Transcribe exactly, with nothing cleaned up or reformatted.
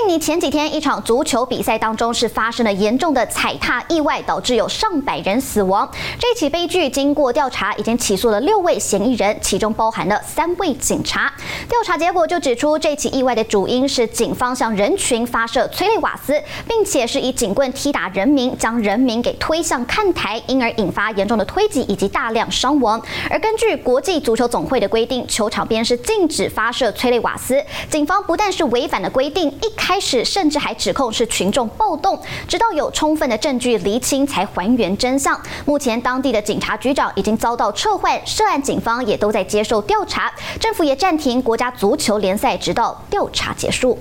印尼前几天一场足球比赛当中是发生了严重的踩踏意外，导致有上百人死亡。这起悲剧经过调查，已经起诉了六位嫌疑人，其中包含了三位警察。调查结果就指出，这起意外的主因是警方向人群发射催泪瓦斯，并且是以警棍踢打人民，将人民给推向看台，因而引发严重的推挤以及大量伤亡。而根据国际足球总会的规定，球场边是禁止发射催泪瓦斯，警方不但是违反了规定，一开开始甚至还指控是群众暴动，直到有充分的证据厘清才还原真相。目前当地的警察局长已经遭到撤换，涉案警方也都在接受调查，政府也暂停国家足球联赛，直到调查结束。